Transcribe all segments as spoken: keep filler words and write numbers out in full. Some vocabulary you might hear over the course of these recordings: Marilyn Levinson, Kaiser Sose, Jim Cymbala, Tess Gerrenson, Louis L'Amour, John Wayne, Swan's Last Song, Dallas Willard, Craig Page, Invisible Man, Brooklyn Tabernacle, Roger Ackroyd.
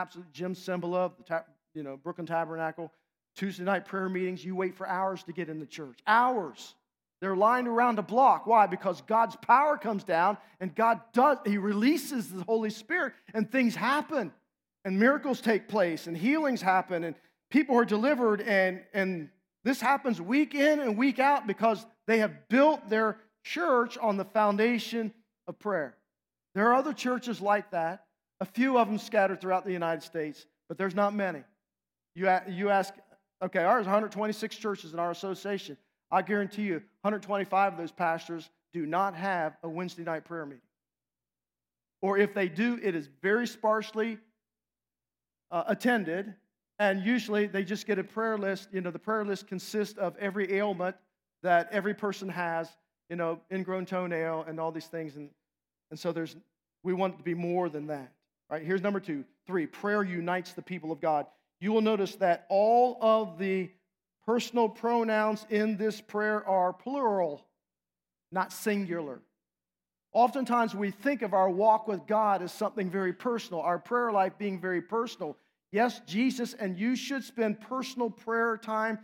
absolutely Jim Cymbala, the you know Brooklyn Tabernacle, Tuesday night prayer meetings. You wait for hours to get in the church. Hours. They're lined around a block. Why? Because God's power comes down and God does. He releases the Holy Spirit and things happen, and miracles take place, and healings happen, and people are delivered, and and this happens week in and week out because they have built their church on the foundation of prayer. There are other churches like that, a few of them scattered throughout the United States, but there's not many. You, you ask, okay, ours are one hundred twenty-six churches in our association. I guarantee you one hundred twenty-five of those pastors do not have a Wednesday night prayer meeting. Or if they do, it is very sparsely uh, attended, and usually they just get a prayer list. You know, the prayer list consists of every ailment that every person has, you know, ingrown toenail and all these things. And, and so there's, we want it to be more than that. All right, here's number two. Three, prayer unites the people of God. You will notice that all of the personal pronouns in this prayer are plural, not singular. Oftentimes we think of our walk with God as something very personal, our prayer life being very personal. Yes, Jesus, and you should spend personal prayer time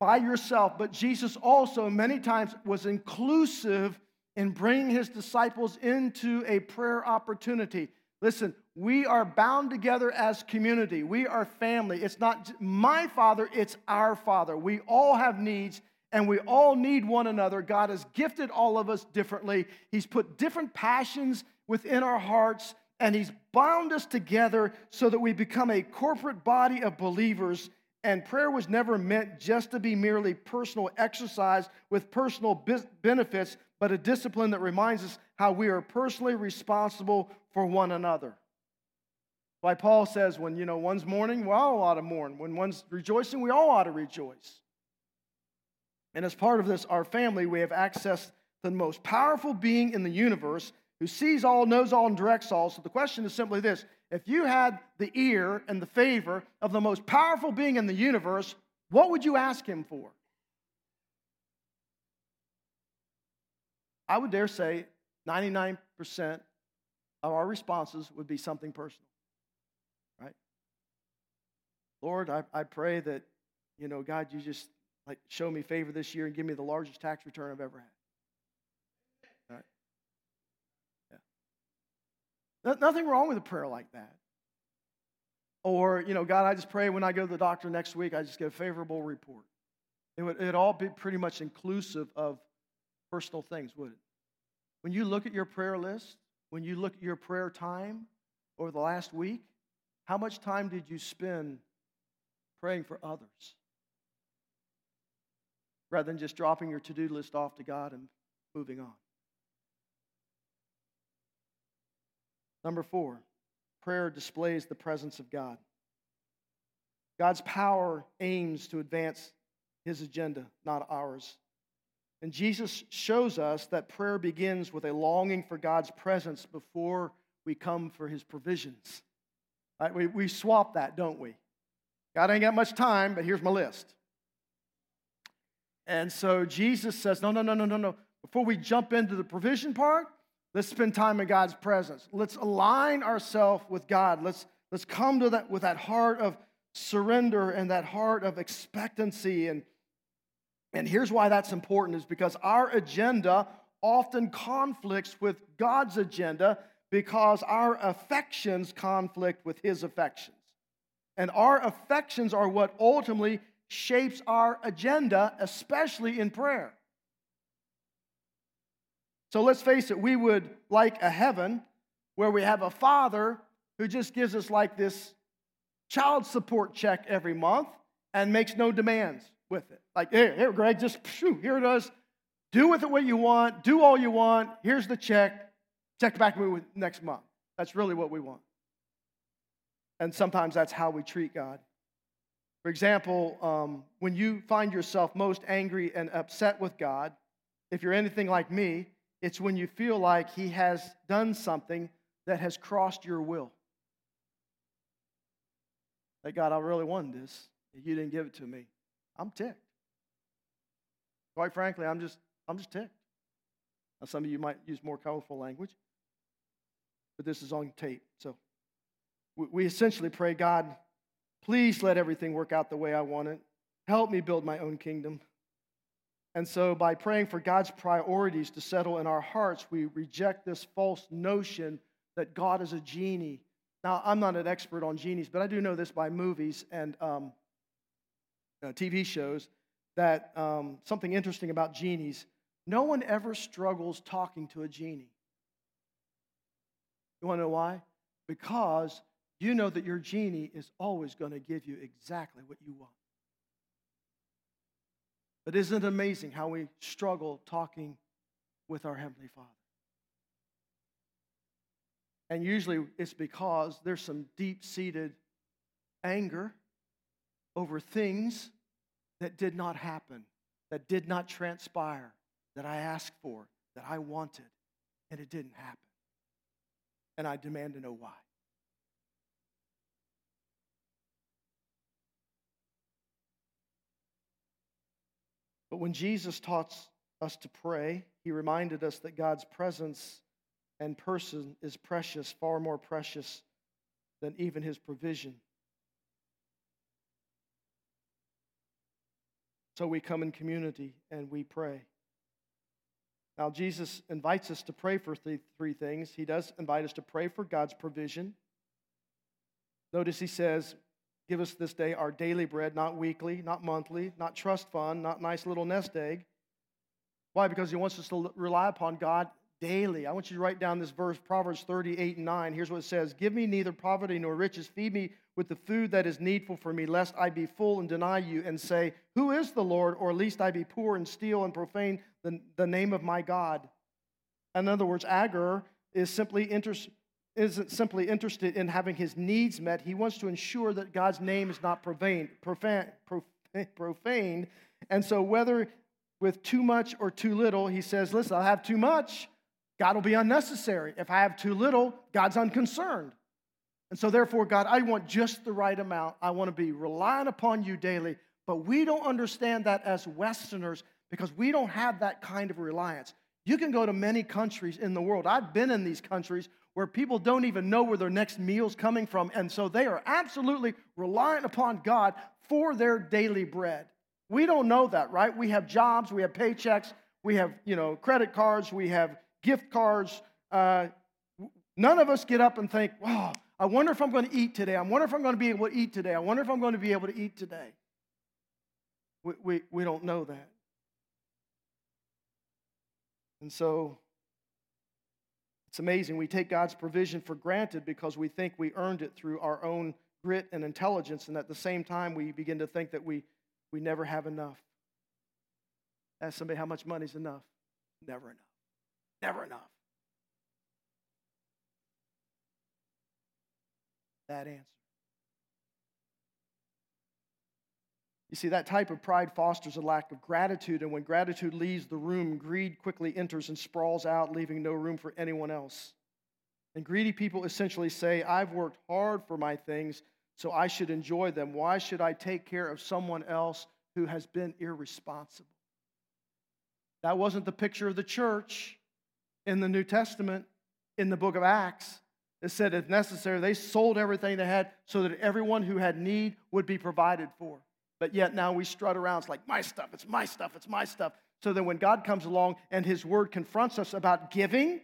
by yourself, but Jesus also many times was inclusive in bringing his disciples into a prayer opportunity. Listen, we are bound together as community. We are family. It's not my Father, it's our Father. We all have needs, and we all need one another. God has gifted all of us differently. He's put different passions within our hearts, and he's bound us together so that we become a corporate body of believers. And prayer was never meant just to be merely personal exercise with personal benefits, but a discipline that reminds us how we are personally responsible for one another. Why Paul says, when you know one's mourning, we all ought to mourn. When one's rejoicing, we all ought to rejoice. And as part of this, our family, we have access to the most powerful being in the universe who sees all, knows all, and directs all. So the question is simply this. If you had the ear and the favor of the most powerful being in the universe, what would you ask him for? I would dare say ninety-nine percent of our responses would be something personal, right? Lord, I, I pray that, you know, God, you just like show me favor this year and give me the largest tax return I've ever had. Nothing wrong with a prayer like that. Or, you know, God, I just pray when I go to the doctor next week, I just get a favorable report. It would it'd all be pretty much inclusive of personal things, wouldn't it? When you look at your prayer list, when you look at your prayer time over the last week, how much time did you spend praying for others? Rather than just dropping your to-do list off to God and moving on. Number four, prayer displays the presence of God. God's power aims to advance his agenda, not ours. And Jesus shows us that prayer begins with a longing for God's presence before we come for his provisions. Right? We, we swap that, don't we? God ain't got much time, but here's my list. And so Jesus says, no, no, no, no, no, no. Before we jump into the provision part, let's spend time in God's presence. Let's align ourselves with God. Let's, let's come to that with that heart of surrender and that heart of expectancy. And, and here's why that's important is because our agenda often conflicts with God's agenda because our affections conflict with his affections. And our affections are what ultimately shapes our agenda, especially in prayer. So let's face it, we would like a heaven where we have a father who just gives us like this child support check every month and makes no demands with it. Like, here, here Greg, just, phew, here it is. Do with it what you want. Do all you want. Here's the check. Check back with next month. That's really what we want. And sometimes that's how we treat God. For example, um, when you find yourself most angry and upset with God, if you're anything like me, it's when you feel like he has done something that has crossed your will. Like, God, I really wanted this. You didn't give it to me. I'm ticked. Quite frankly, I'm just I'm just ticked. Now, some of you might use more colorful language, but this is on tape. So we essentially pray, God, please let everything work out the way I want it. Help me build my own kingdom. And so by praying for God's priorities to settle in our hearts, we reject this false notion that God is a genie. Now, I'm not an expert on genies, but I do know this by movies and um, you know, T V shows, that um, something interesting about genies, no one ever struggles talking to a genie. You want to know why? Because you know that your genie is always going to give you exactly what you want. But isn't it amazing how we struggle talking with our Heavenly Father? And usually it's because there's some deep-seated anger over things that did not happen, that did not transpire, that I asked for, that I wanted, and it didn't happen. And I demand to know why. But when Jesus taught us to pray, he reminded us that God's presence and person is precious, far more precious than even his provision. So we come in community and we pray. Now, Jesus invites us to pray for th- three things. He does invite us to pray for God's provision. Notice he says, give us this day our daily bread, not weekly, not monthly, not trust fund, not nice little nest egg. Why? Because he wants us to rely upon God daily. I want you to write down this verse, Proverbs thirty-eight and nine. Here's what it says. Give me neither poverty nor riches. Feed me with the food that is needful for me, lest I be full and deny you and say, who is the Lord? Or lest I be poor and steal and profane the, the name of my God. In other words, Agur is simply interested. Isn't simply interested in having his needs met. He wants to ensure that God's name is not profaned, profaned, profaned. And so whether with too much or too little, he says, listen, I'll have too much, God will be unnecessary. If I have too little, God's unconcerned. And so therefore, God, I want just the right amount. I want to be relying upon you daily. But we don't understand that as Westerners because we don't have that kind of reliance. You can go to many countries in the world. I've been in these countries where people don't even know where their next meal's coming from, and so they are absolutely reliant upon God for their daily bread. We don't know that, right? We have jobs, we have paychecks, we have, you know, credit cards, we have gift cards. Uh, none of us get up and think, wow, I wonder if I'm going to eat today. I wonder if I'm going to be able to eat today. I wonder if I'm going to be able to eat today. We, we, we don't know that. And so it's amazing. We take God's provision for granted because we think we earned it through our own grit and intelligence, and at the same time, we begin to think that we, we never have enough. Ask somebody how much money's enough. Never enough. Never enough. That answer. You see, that type of pride fosters a lack of gratitude, and when gratitude leaves the room, greed quickly enters and sprawls out, leaving no room for anyone else. And greedy people essentially say, I've worked hard for my things, so I should enjoy them. Why should I take care of someone else who has been irresponsible? That wasn't the picture of the church in the New Testament, in the book of Acts. It said, if necessary, they sold everything they had so that everyone who had need would be provided for. But yet now we strut around, it's like, my stuff, it's my stuff, it's my stuff. So then when God comes along and his word confronts us about giving,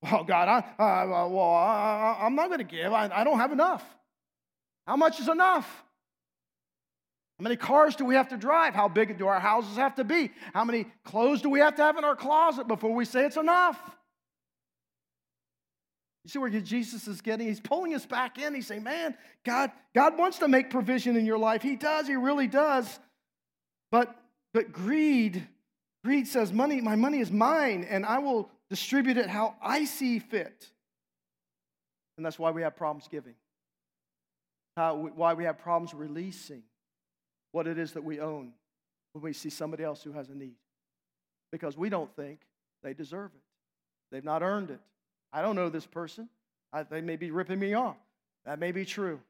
well, God, I, I, well, I, I'm not going to give. I, I don't have enough. How much is enough? How many cars do we have to drive? How big do our houses have to be? How many clothes do we have to have in our closet before we say it's enough? You see where Jesus is getting? He's pulling us back in. He's saying, man, God, God wants to make provision in your life. He does. He really does. But but greed, greed says, money, my money is mine, and I will distribute it how I see fit. And that's why we have problems giving, how, why we have problems releasing what it is that we own when we see somebody else who has a need, because we don't think they deserve it. They've not earned it. I don't know this person. I, they may be ripping me off. That may be true.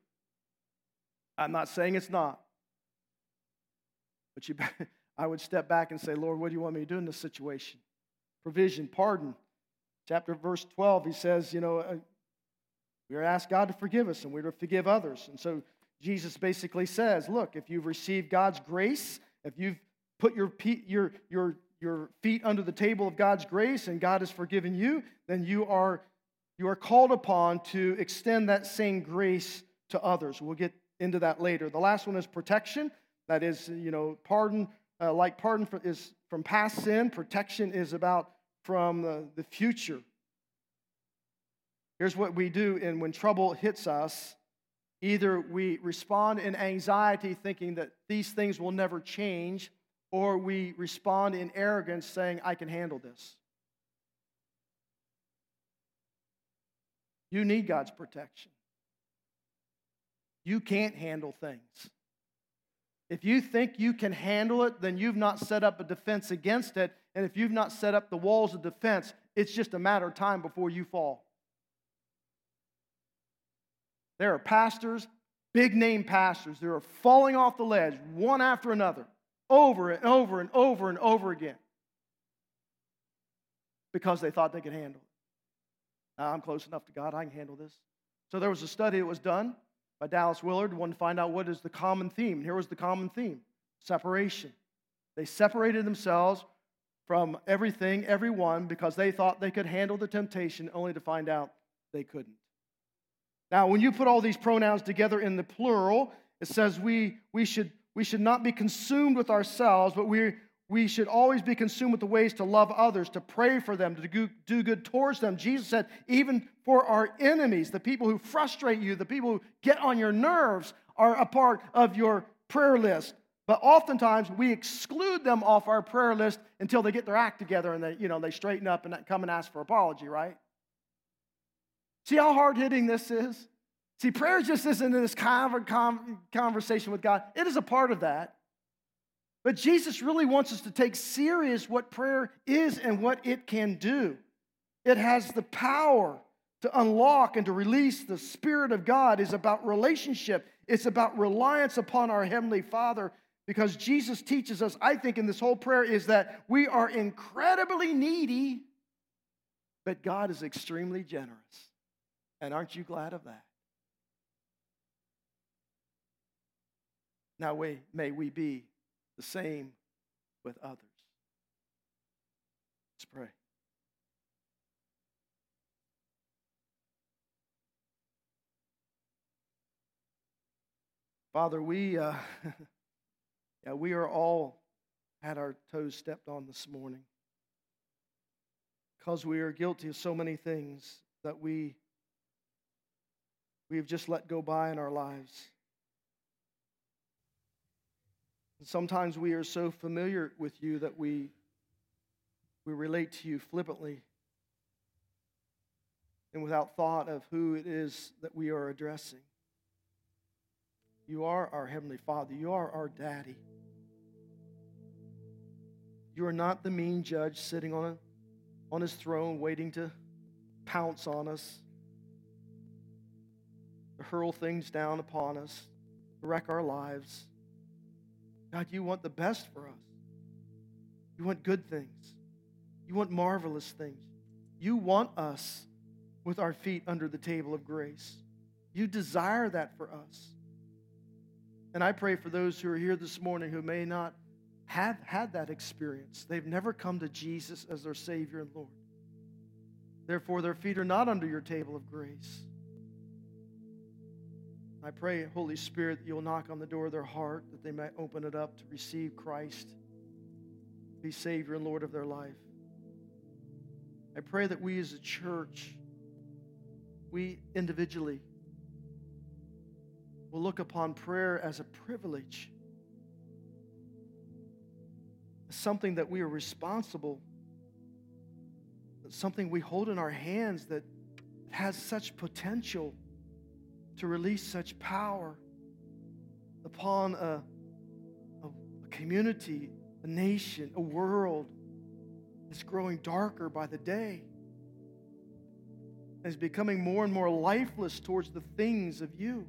I'm not saying it's not. But you, I would step back and say, Lord, what do you want me to do in this situation? Provision, pardon. Chapter verse twelve, he says, you know, We are to ask God to forgive us, and we are to forgive others. And so Jesus basically says, look, if you've received God's grace, if you've put your your your your feet under the table of God's grace and God has forgiven you, then you are you are called upon to extend that same grace to others. We'll get into that later. The last one is protection. That is, you know, pardon, uh, like pardon for, is from past sin. Protection is about from the, the future. Here's what we do and when trouble hits us. Either we respond in anxiety thinking that these things will never change, or we respond in arrogance saying, I can handle this. You need God's protection. You can't handle things. If you think you can handle it, then you've not set up a defense against it. And if you've not set up the walls of defense, it's just a matter of time before you fall. There are pastors, big-name pastors, that are falling off the ledge one after another, over and over and over and over again, because they thought they could handle it. Now, I'm close enough to God, I can handle this. So there was a study that was done by Dallas Willard, wanted to find out what is the common theme. And here was the common theme, separation. They separated themselves from everything, everyone, because they thought they could handle the temptation, only to find out they couldn't. Now, when you put all these pronouns together in the plural, it says we we should we should not be consumed with ourselves, but we we should always be consumed with the ways to love others, to pray for them, to do, do good towards them. Jesus said, even for our enemies, the people who frustrate you, the people who get on your nerves are a part of your prayer list. But oftentimes we exclude them off our prayer list until they get their act together and they, you know, they straighten up and come and ask for apology, right? See how hard-hitting this is? See, prayer just isn't in this conversation with God. It is a part of that. But Jesus really wants us to take serious what prayer is and what it can do. It has the power to unlock and to release the Spirit of God. It's about relationship. It's about reliance upon our Heavenly Father, because Jesus teaches us, I think, in this whole prayer is that we are incredibly needy, but God is extremely generous. And aren't you glad of that? Now we, may we be the same with others. Let's pray. Father, we uh, yeah, we are all had our toes stepped on this morning, because we are guilty of so many things that we We have just let go by in our lives. And sometimes we are so familiar with you that we, we relate to you flippantly and without thought of who it is that we are addressing. You are our Heavenly Father. You are our Daddy. You are not the mean judge sitting on, a, on his throne waiting to pounce on us, to hurl things down upon us, to wreck our lives. God, you want the best for us. You want good things. You want marvelous things. You want us with our feet under the table of grace. You desire that for us. And I pray for those who are here this morning who may not have had that experience. They've never come to Jesus as their Savior and Lord. Therefore, their feet are not under your table of grace. I pray, Holy Spirit, that you'll knock on the door of their heart, that they might open it up to receive Christ, be Savior and Lord of their life. I pray that we as a church, we individually, will look upon prayer as a privilege, as something that we are responsible, something we hold in our hands that has such potential to release such power upon a, a community, a nation, a world that's growing darker by the day, and is becoming more and more lifeless towards the things of you.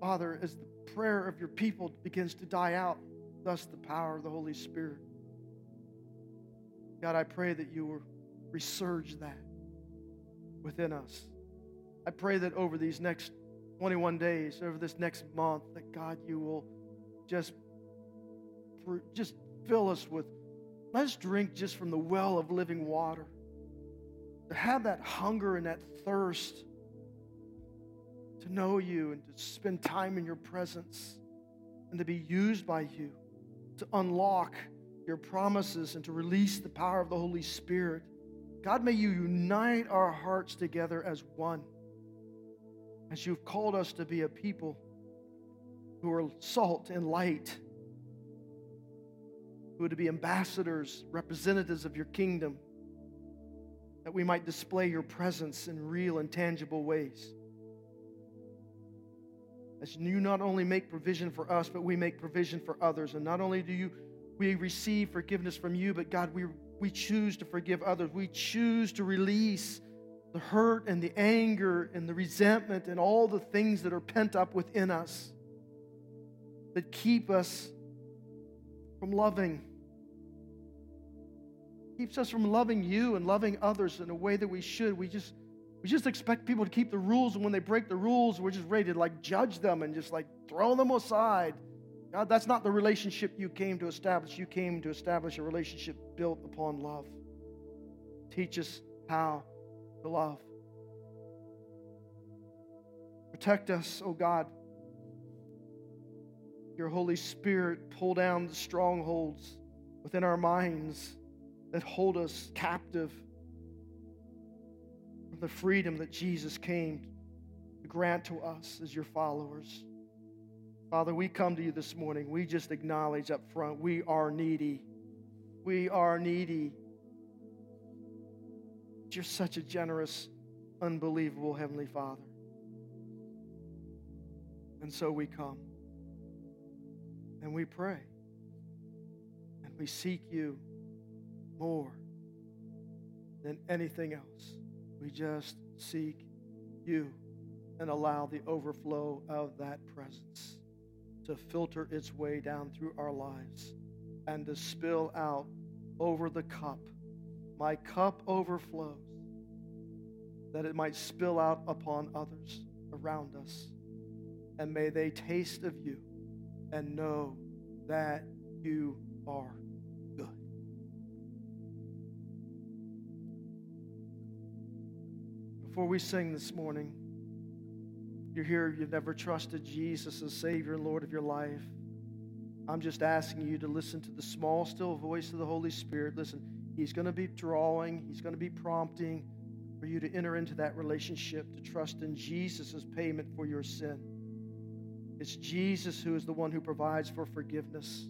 Father, as the prayer of your people begins to die out, thus the power of the Holy Spirit. God, I pray that you will resurge that. within us. I pray that over these next twenty-one days, over this next month, that God, you will just, just fill us with, let us drink just from the well of living water. To have that hunger and that thirst to know you and to spend time in your presence and to be used by you to unlock your promises and to release the power of the Holy Spirit. God, may you unite our hearts together as one, as you've called us to be a people who are salt and light, who are to be ambassadors, representatives of your kingdom, that we might display your presence in real and tangible ways. As you not only make provision for us, but we make provision for others. And not only do you we receive forgiveness from you, but God, we we choose to forgive others. We choose to release the hurt and the anger and the resentment and all the things that are pent up within us that keep us from loving. Keeps us from loving you and loving others in a way that we should. We just we just expect people to keep the rules, and when they break the rules, we're just ready to like judge them and just like throw them aside. God, that's not the relationship you came to establish. You came to establish a relationship built upon love. Teach us how to love. Protect us, oh God. Your Holy Spirit, pull down the strongholds within our minds that hold us captive from the freedom that Jesus came to grant to us as your followers. Father, we come to you this morning. We just acknowledge up front, we are needy. We are needy. But you're such a generous, unbelievable Heavenly Father. And so we come. And we pray. And we seek you more than anything else. We just seek you and allow the overflow of that presence to filter its way down through our lives and to spill out over the cup. My cup overflows, that it might spill out upon others around us. And may they taste of you and know that you are good. Before we sing this morning, you're here, you've never trusted Jesus as Savior and Lord of your life. I'm just asking you to listen to the small, still voice of the Holy Spirit. Listen, He's going to be drawing, He's going to be prompting for you to enter into that relationship, to trust in Jesus as payment for your sin. It's Jesus who is the one who provides for forgiveness.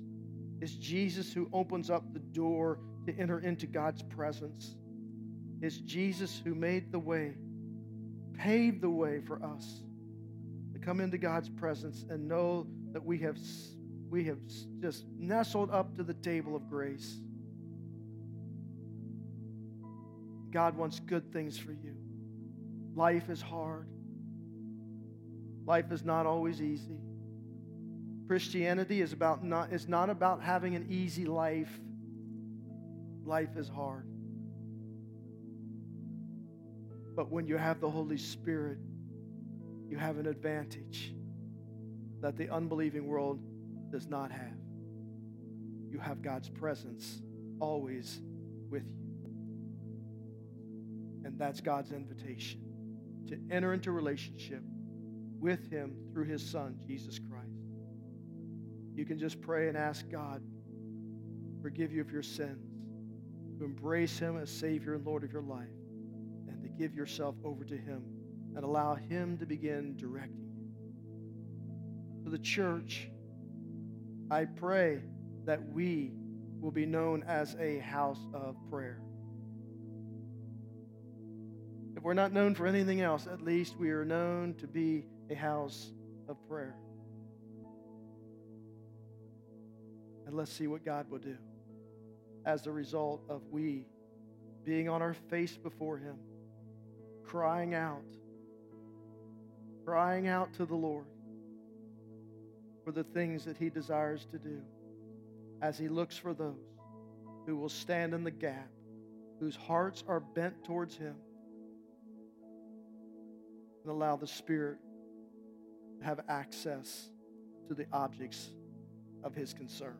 It's Jesus who opens up the door to enter into God's presence. It's Jesus who made the way, paved the way for us to come into God's presence and know that we have, we have just nestled up to the table of grace. God wants good things for you. Life is hard. Life is not always easy. Christianity is about not, it's not about having an easy life. Life is hard. But when you have the Holy Spirit, you have an advantage that the unbelieving world does not have. You have God's presence always with you. And that's God's invitation to enter into relationship with Him through His Son, Jesus Christ. You can just pray and ask God to forgive you of your sins, to embrace Him as Savior and Lord of your life, and to give yourself over to Him and allow Him to begin directing you. To the church, I pray that we will be known as a house of prayer. If we're not known for anything else, at least we are known to be a house of prayer. And let's see what God will do as a result of we being on our face before Him, crying out, crying out to the Lord for the things that He desires to do as He looks for those who will stand in the gap, whose hearts are bent towards Him, and allow the Spirit to have access to the objects of His concern.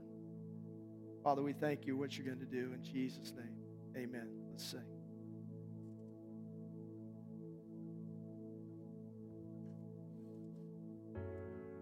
Father, we thank you for what you're going to do in Jesus' name. Amen. Let's sing.